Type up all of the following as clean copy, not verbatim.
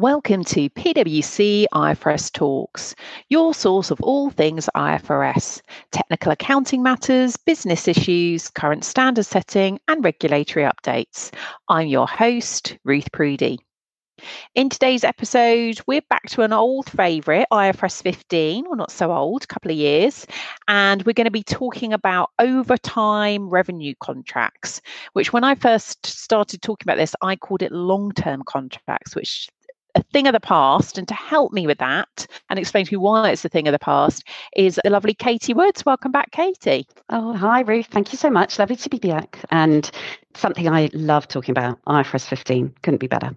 Welcome to PwC IFRS Talks, your source of all things IFRS, technical accounting matters, business issues, current standard setting and regulatory updates. I'm your host, Ruth Prudy. In today's episode, we're back to an old favourite, IFRS 15, well not so old, a couple of years, and we're going to be talking about overtime revenue contracts, which when I first started talking about this, I called it long-term contracts, which a thing of the past. And to help me with that and explain to me why it's a thing of the past is the lovely Katie Woods. Welcome back, Katie. Oh, hi, Ruth. Thank you so much. Lovely to be back. And something I love talking about, IFRS 15. Couldn't be better.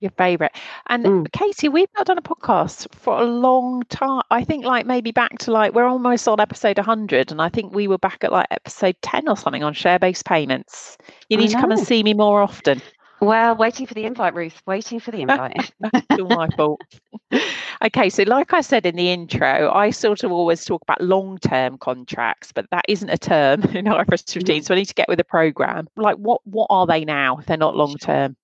Your favourite. And Katie, we've not done a podcast for a long time. I think maybe back to we're almost on episode 100. And I think we were back at episode 10 or something on share-based payments. You need to come and see me more often. Well, waiting for the invite, Ruth. Waiting for the invite. That's all my fault. Okay, so like I said in the intro, I sort of always talk about long-term contracts, but that isn't a term in IFRS 15, so I need to get with the programme. What are they now if they're not long-term?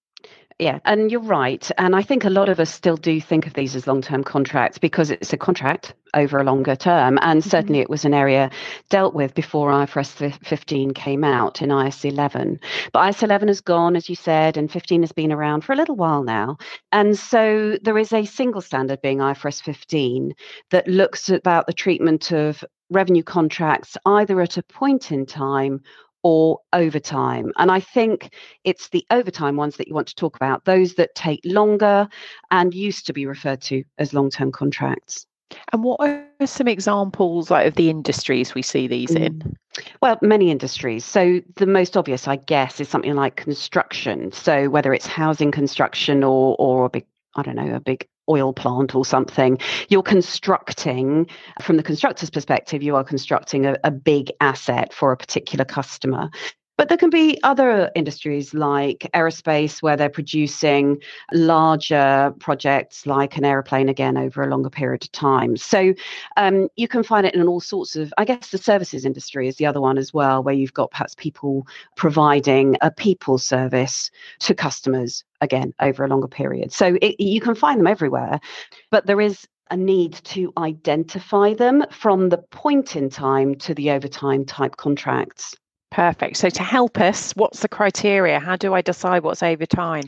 Yeah, and you're right. And I think a lot of us still do think of these as long-term contracts because it's a contract over a longer term. And certainly it was an area dealt with before IFRS 15 came out in IAS 11. But IAS 11 is gone, as you said, and 15 has been around for a little while now. And so there is a single standard being IFRS 15 that looks about the treatment of revenue contracts either at a point in time or overtime. And I think it's the overtime ones that you want to talk about, those that take longer and used to be referred to as long-term contracts. And what are some examples of the industries we see these in? Well, many industries. So the most obvious, I guess, is something like construction. So whether it's housing construction or a big oil plant or something, you're constructing, from the constructor's perspective, you are constructing a big asset for a particular customer. But there can be other industries like aerospace, where they're producing larger projects like an aeroplane, again, over a longer period of time. So you can find it in all sorts of, I guess the services industry is the other one as well, where you've got perhaps people providing a people service to customers, again, over a longer period. So you can find them everywhere, but there is a need to identify them from the point in time to the overtime type contracts. Perfect. So to help us, what's the criteria? How do I decide what's overtime?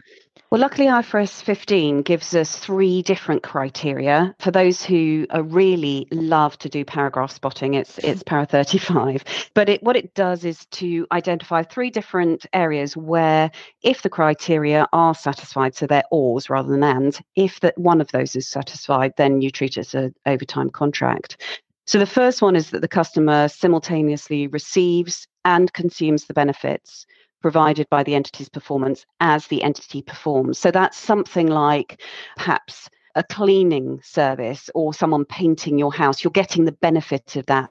Well, luckily, IFRS 15 gives us three different criteria. For those who really love to do paragraph spotting, it's para 35. But what it does is to identify three different areas where, if the criteria are satisfied, so they're ors rather than ands, if that one of those is satisfied, then you treat it as an overtime contract. So the first one is that the customer simultaneously receives and consumes the benefits provided by the entity's performance as the entity performs. So that's something like perhaps a cleaning service or someone painting your house. You're getting the benefit of that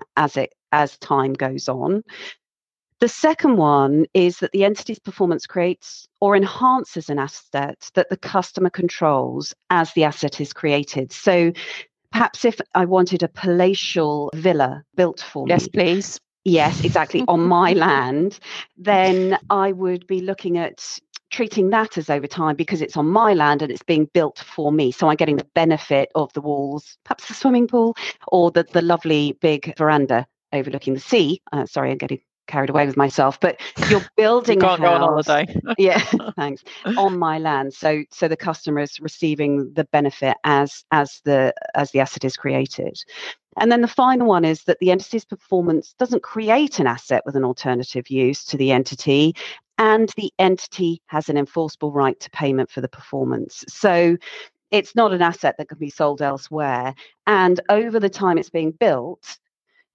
as time goes on. The second one is that the entity's performance creates or enhances an asset that the customer controls as the asset is created. So perhaps if I wanted a palatial villa built for me. Yes, please. Yes, exactly. On my land, then I would be looking at treating that as overtime because it's on my land and it's being built for me. So I'm getting the benefit of the walls, perhaps the swimming pool or the lovely big veranda overlooking the sea. Sorry, I'm getting carried away with myself, but you're building you can't a house. Go on holiday. Yeah, thanks. On my land. So the customer is receiving the benefit as the asset is created. And then the final one is that the entity's performance doesn't create an asset with an alternative use to the entity, and the entity has an enforceable right to payment for the performance. So it's not an asset that can be sold elsewhere. And over the time it's being built,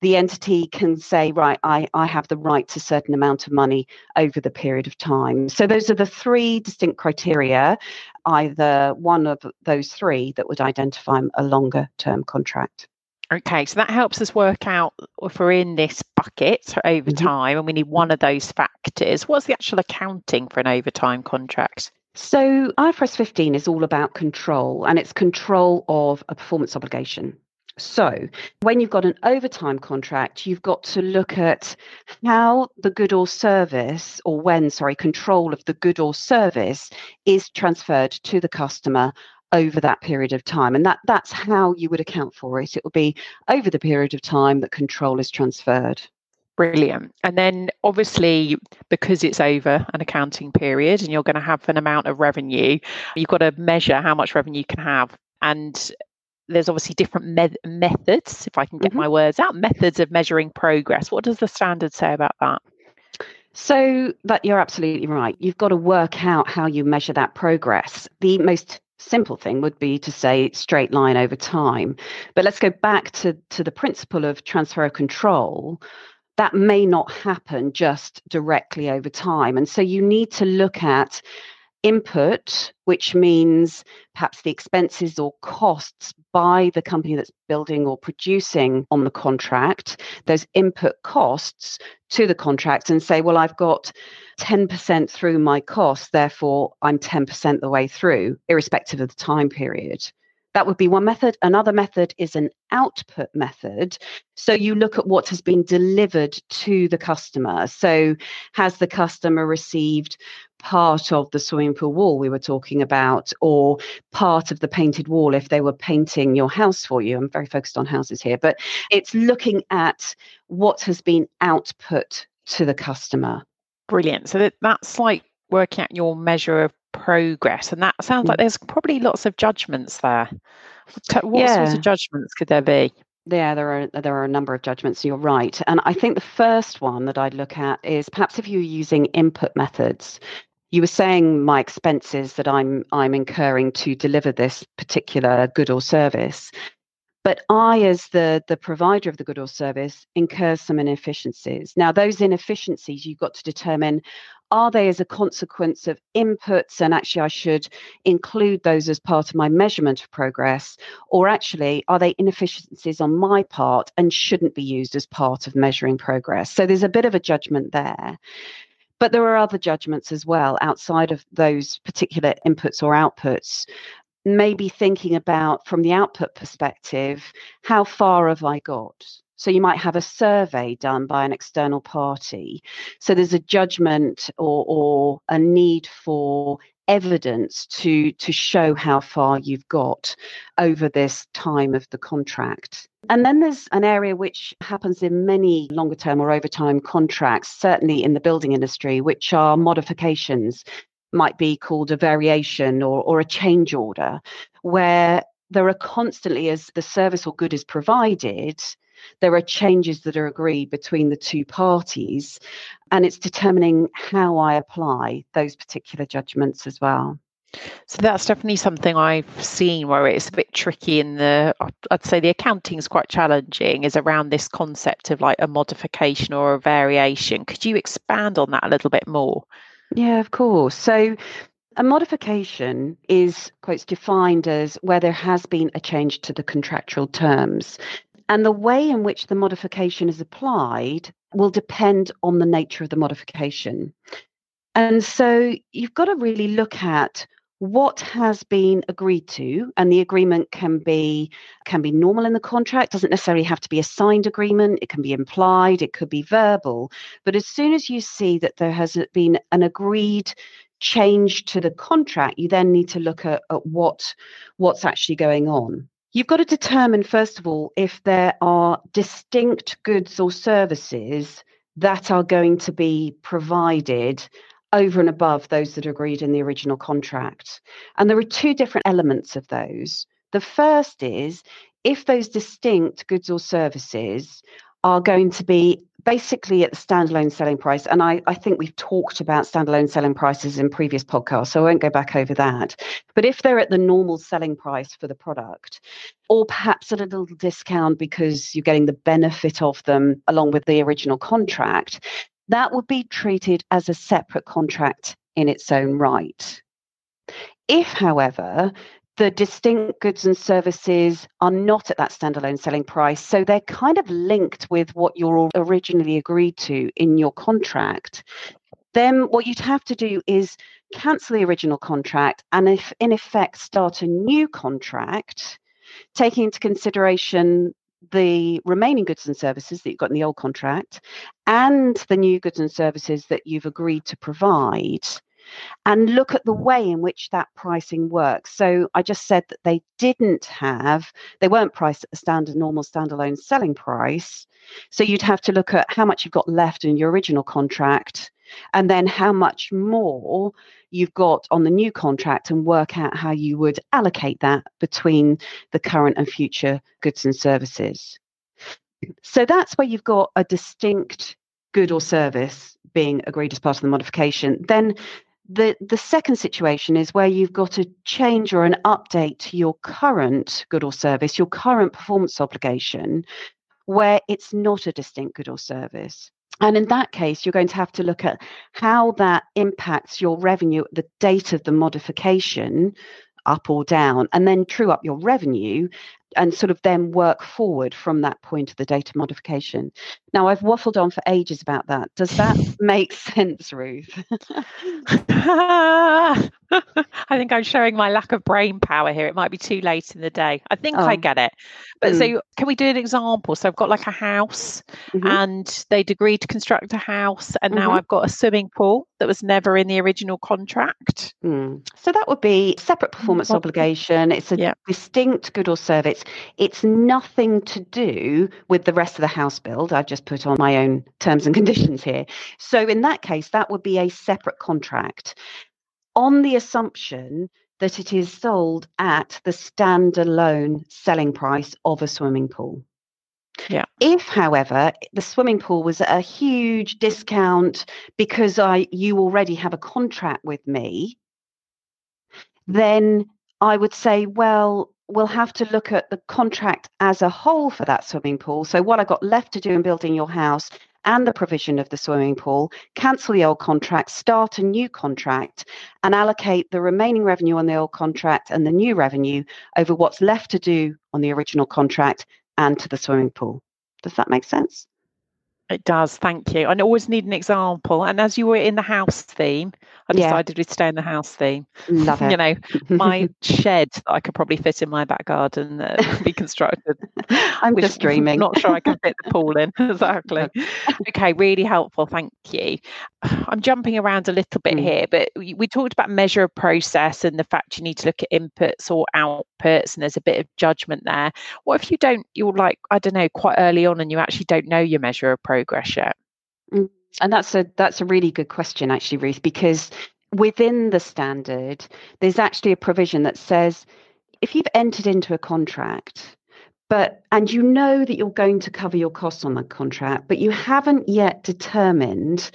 the entity can say, right, I have the right to a certain amount of money over the period of time. So those are the three distinct criteria, either one of those three that would identify a longer term contract. Okay, so that helps us work out if we're in this bucket over time and we need one of those factors. What's the actual accounting for an overtime contract? So IFRS 15 is all about control, and it's control of a performance obligation. So when you've got an overtime contract, you've got to look at how the good or service, or when, control of the good or service is transferred to the customer over that period of time. And that's how you would account for it. It will be over the period of time that control is transferred. Brilliant. And then obviously, because it's over an accounting period and you're going to have an amount of revenue, you've got to measure how much revenue you can have. And there's obviously different methods, if I can get my words out, methods of measuring progress. What does the standard say about that? So that you're absolutely right. You've got to work out how you measure that progress. The most simple thing would be to say straight line over time. But let's go back to the principle of transfer of control. That may not happen just directly over time. And so you need to look at input, which means perhaps the expenses or costs by the company that's building or producing on the contract, those input costs to the contract, and say, well, I've got 10% through my costs, therefore I'm 10% the way through, irrespective of the time period. That would be one method. Another method is an output method. So you look at what has been delivered to the customer. So has the customer received part of the swimming pool wall we were talking about, or part of the painted wall if they were painting your house for you? I'm very focused on houses here, but it's looking at what has been output to the customer. Brilliant. So that's like working out your measure of progress, and that sounds like there's probably lots of judgments there. What sorts of judgments could there be? Yeah, there are a number of judgments, you're right. And I think the first one that I'd look at is perhaps if you're using input methods. You were saying my expenses that I'm incurring to deliver this particular good or service, but I, as the provider of the good or service, incur some inefficiencies. Now, those inefficiencies you've got to determine, are they as a consequence of inputs, and actually I should include those as part of my measurement of progress, or actually are they inefficiencies on my part and shouldn't be used as part of measuring progress? So there's a bit of a judgment there. But there are other judgments as well outside of those particular inputs or outputs. Maybe thinking about, from the output perspective, how far have I got? So you might have a survey done by an external party. So there's a judgment or a need for evidence to show how far you've got over this time of the contract. And then there's an area which happens in many longer term or overtime contracts, certainly in the building industry, which are modifications, might be called a variation or a change order, where there are constantly, as the service or good is provided, there are changes that are agreed between the two parties, and it's determining how I apply those particular judgments as well. So that's definitely something I've seen where it's a bit tricky in the, I'd say the accounting is quite challenging, is around this concept of like a modification or a variation. Could you expand on that a little bit more? Yeah, of course. So a modification is, quotes, defined as where there has been a change to the contractual terms. And the way in which the modification is applied will depend on the nature of the modification. And so you've got to really look at what has been agreed to, and the agreement can be normal in the contract, doesn't necessarily have to be a signed agreement, it can be implied, it could be verbal. But as soon as you see that there has been an agreed change to the contract, you then need to look at what's actually going on. You've got to determine, first of all, if there are distinct goods or services that are going to be provided over and above those that are agreed in the original contract. And there are two different elements of those. The first is if those distinct goods or services are going to be basically at the standalone selling price. And I think we've talked about standalone selling prices in previous podcasts, so I won't go back over that. But if they're at the normal selling price for the product, or perhaps at a little discount because you're getting the benefit of them along with the original contract, that would be treated as a separate contract in its own right. If, however, the distinct goods and services are not at that standalone selling price, so they're kind of linked with what you're originally agreed to in your contract, then what you'd have to do is cancel the original contract and, if in effect, start a new contract, taking into consideration the remaining goods and services that you've got in the old contract and the new goods and services that you've agreed to provide. and look at the way in which that pricing works. So I just said that they weren't priced at the normal standalone selling price. So you'd have to look at how much you've got left in your original contract, and then how much more you've got on the new contract, and work out how you would allocate that between the current and future goods and services. So that's where you've got a distinct good or service being agreed as part of the modification. Then the second situation is where you've got a change or an update to your current good or service, your current performance obligation, where it's not a distinct good or service. And in that case, you're going to have to look at how that impacts your revenue at the date of the modification, up or down, and then true up your revenue and sort of then work forward from that point of the date of modification. Now, I've waffled on for ages about that. Does that make sense, Ruth? I think I'm showing my lack of brain power here. It might be too late in the day. I think I get it. But so can we do an example? So I've got like a house and they'd agreed to construct a house, and now I've got a swimming pool that was never in the original contract. So that would be separate performance obligation. It's a distinct good or service. It's nothing to do with the rest of the house build. I've just put on my own terms and conditions here. So in that case, that would be a separate contract on the assumption that it is sold at the standalone selling price of a swimming pool. Yeah. If, however, the swimming pool was at a huge discount because you already have a contract with me, then I would say, well, we'll have to look at the contract as a whole for that swimming pool. So what I've got left to do in building your house and the provision of the swimming pool, cancel the old contract, start a new contract, and allocate the remaining revenue on the old contract and the new revenue over what's left to do on the original contract and to the swimming pool. Does that make sense? It does, thank you. I always need an example. And as you were in the house theme, I decided we'd stay in the house theme. Love it. You know, my shed that I could probably fit in my back garden that could be constructed. I'm just dreaming. I'm not sure I can fit the pool in. Exactly. Okay, really helpful. Thank you. I'm jumping around a little bit here, but we talked about measure of process and the fact you need to look at inputs or outputs, and there's a bit of judgment there. What if you're like, I don't know, quite early on and you actually don't know your measure of progress yet? And that's a really good question, actually, Ruth, because within the standard, there's actually a provision that says if you've entered into a contract, and you know that you're going to cover your costs on the contract, but you haven't yet determined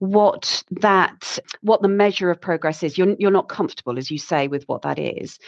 what the measure of progress is, you're not comfortable, as you say, with what that is,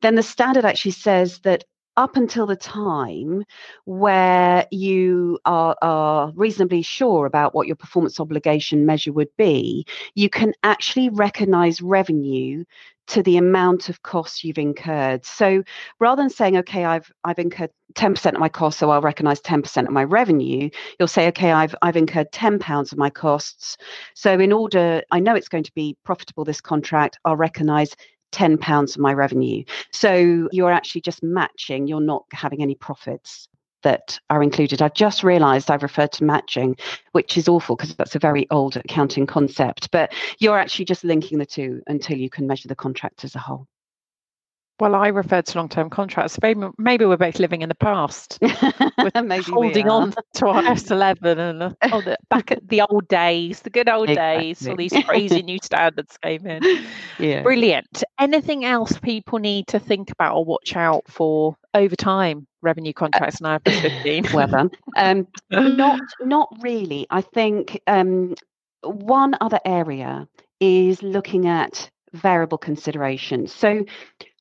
then the standard actually says that up until the time where you are reasonably sure about what your performance obligation measure would be, you can actually recognise revenue to the amount of costs you've incurred. So rather than saying, okay, I've incurred 10% of my costs, so I'll recognise 10% of my revenue, you'll say, okay, I've incurred £10 of my costs. So I know it's going to be profitable, this contract, I'll recognise £10 of my revenue. So you're actually just matching, you're not having any profits that are included. I've just realised I've referred to matching, which is awful because that's a very old accounting concept, but you're actually just linking the two until you can measure the contract as a whole. Well, I referred to long-term contracts. Maybe we're both living in the past. We're holding on to IAS 11 and back at the old days, the good old days, all these crazy new standards came in. Yeah. Brilliant. Anything else people need to think about or watch out for over time? Revenue contracts and IFRS 15. Well done. Not really. I think one other area is looking at variable considerations. So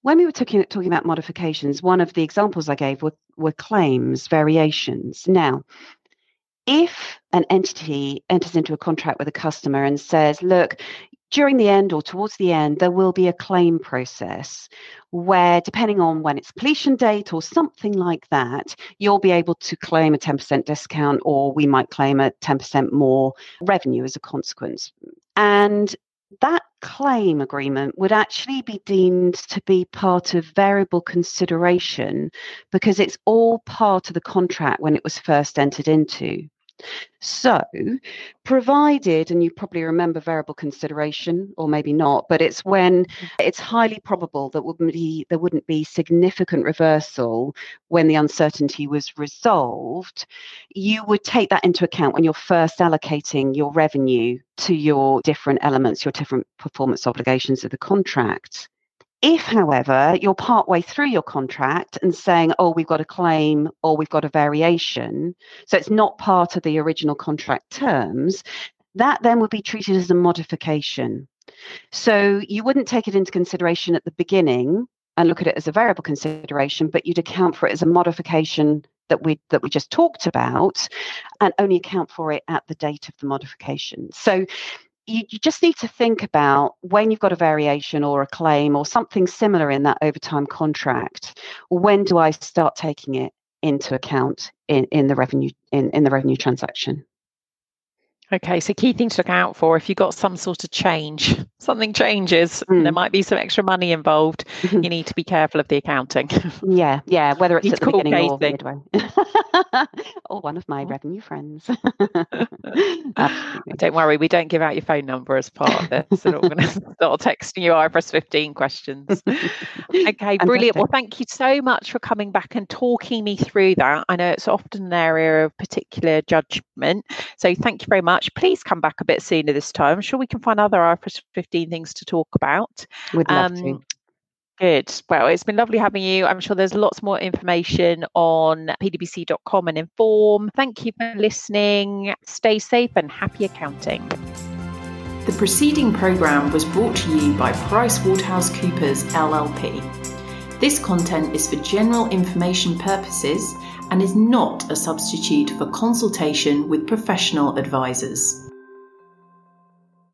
when we were talking about modifications, one of the examples I gave were claims, variations. Now, if an entity enters into a contract with a customer and says, look, during the end or towards the end, there will be a claim process where, depending on when its completion date or something like that, you'll be able to claim a 10% discount, or we might claim a 10% more revenue as a consequence. And that claim agreement would actually be deemed to be part of variable consideration because it's all part of the contract when it was first entered into. So provided, and you probably remember variable consideration, or maybe not, but it's when it's highly probable that there wouldn't be significant reversal when the uncertainty was resolved, you would take that into account when you're first allocating your revenue to your different elements, your different performance obligations of the contract. If, however, you're partway through your contract and saying, oh, we've got a claim or we've got a variation, so it's not part of the original contract terms, that then would be treated as a modification. So you wouldn't take it into consideration at the beginning and look at it as a variable consideration, but you'd account for it as a modification that we just talked about and only account for it at the date of the modification. So you just need to think about when you've got a variation or a claim or something similar in that overtime contract, when do I start taking it into account in the revenue transaction? Okay, so key things to look out for if you've got some sort of change, something changes, and there might be some extra money involved, you need to be careful of the accounting. Yeah, whether it's at the beginning or midway. Or one of my revenue friends. Don't worry, we don't give out your phone number as part of this. They're not going to start texting you IFRS 15 questions. Okay, brilliant. Well, thank you so much for coming back and talking me through that. I know it's often an area of particular judgment, so thank you very much. Please come back a bit sooner this time. I'm sure we can find other IFRS 15 things to talk about. We'd love to. Good. Well, it's been lovely having you. I'm sure there's lots more information on pwc.com and Inform. Thank you for listening. Stay safe and happy accounting. The preceding programme was brought to you by PricewaterhouseCoopers LLP. This content is for general information purposes and is not a substitute for consultation with professional advisors.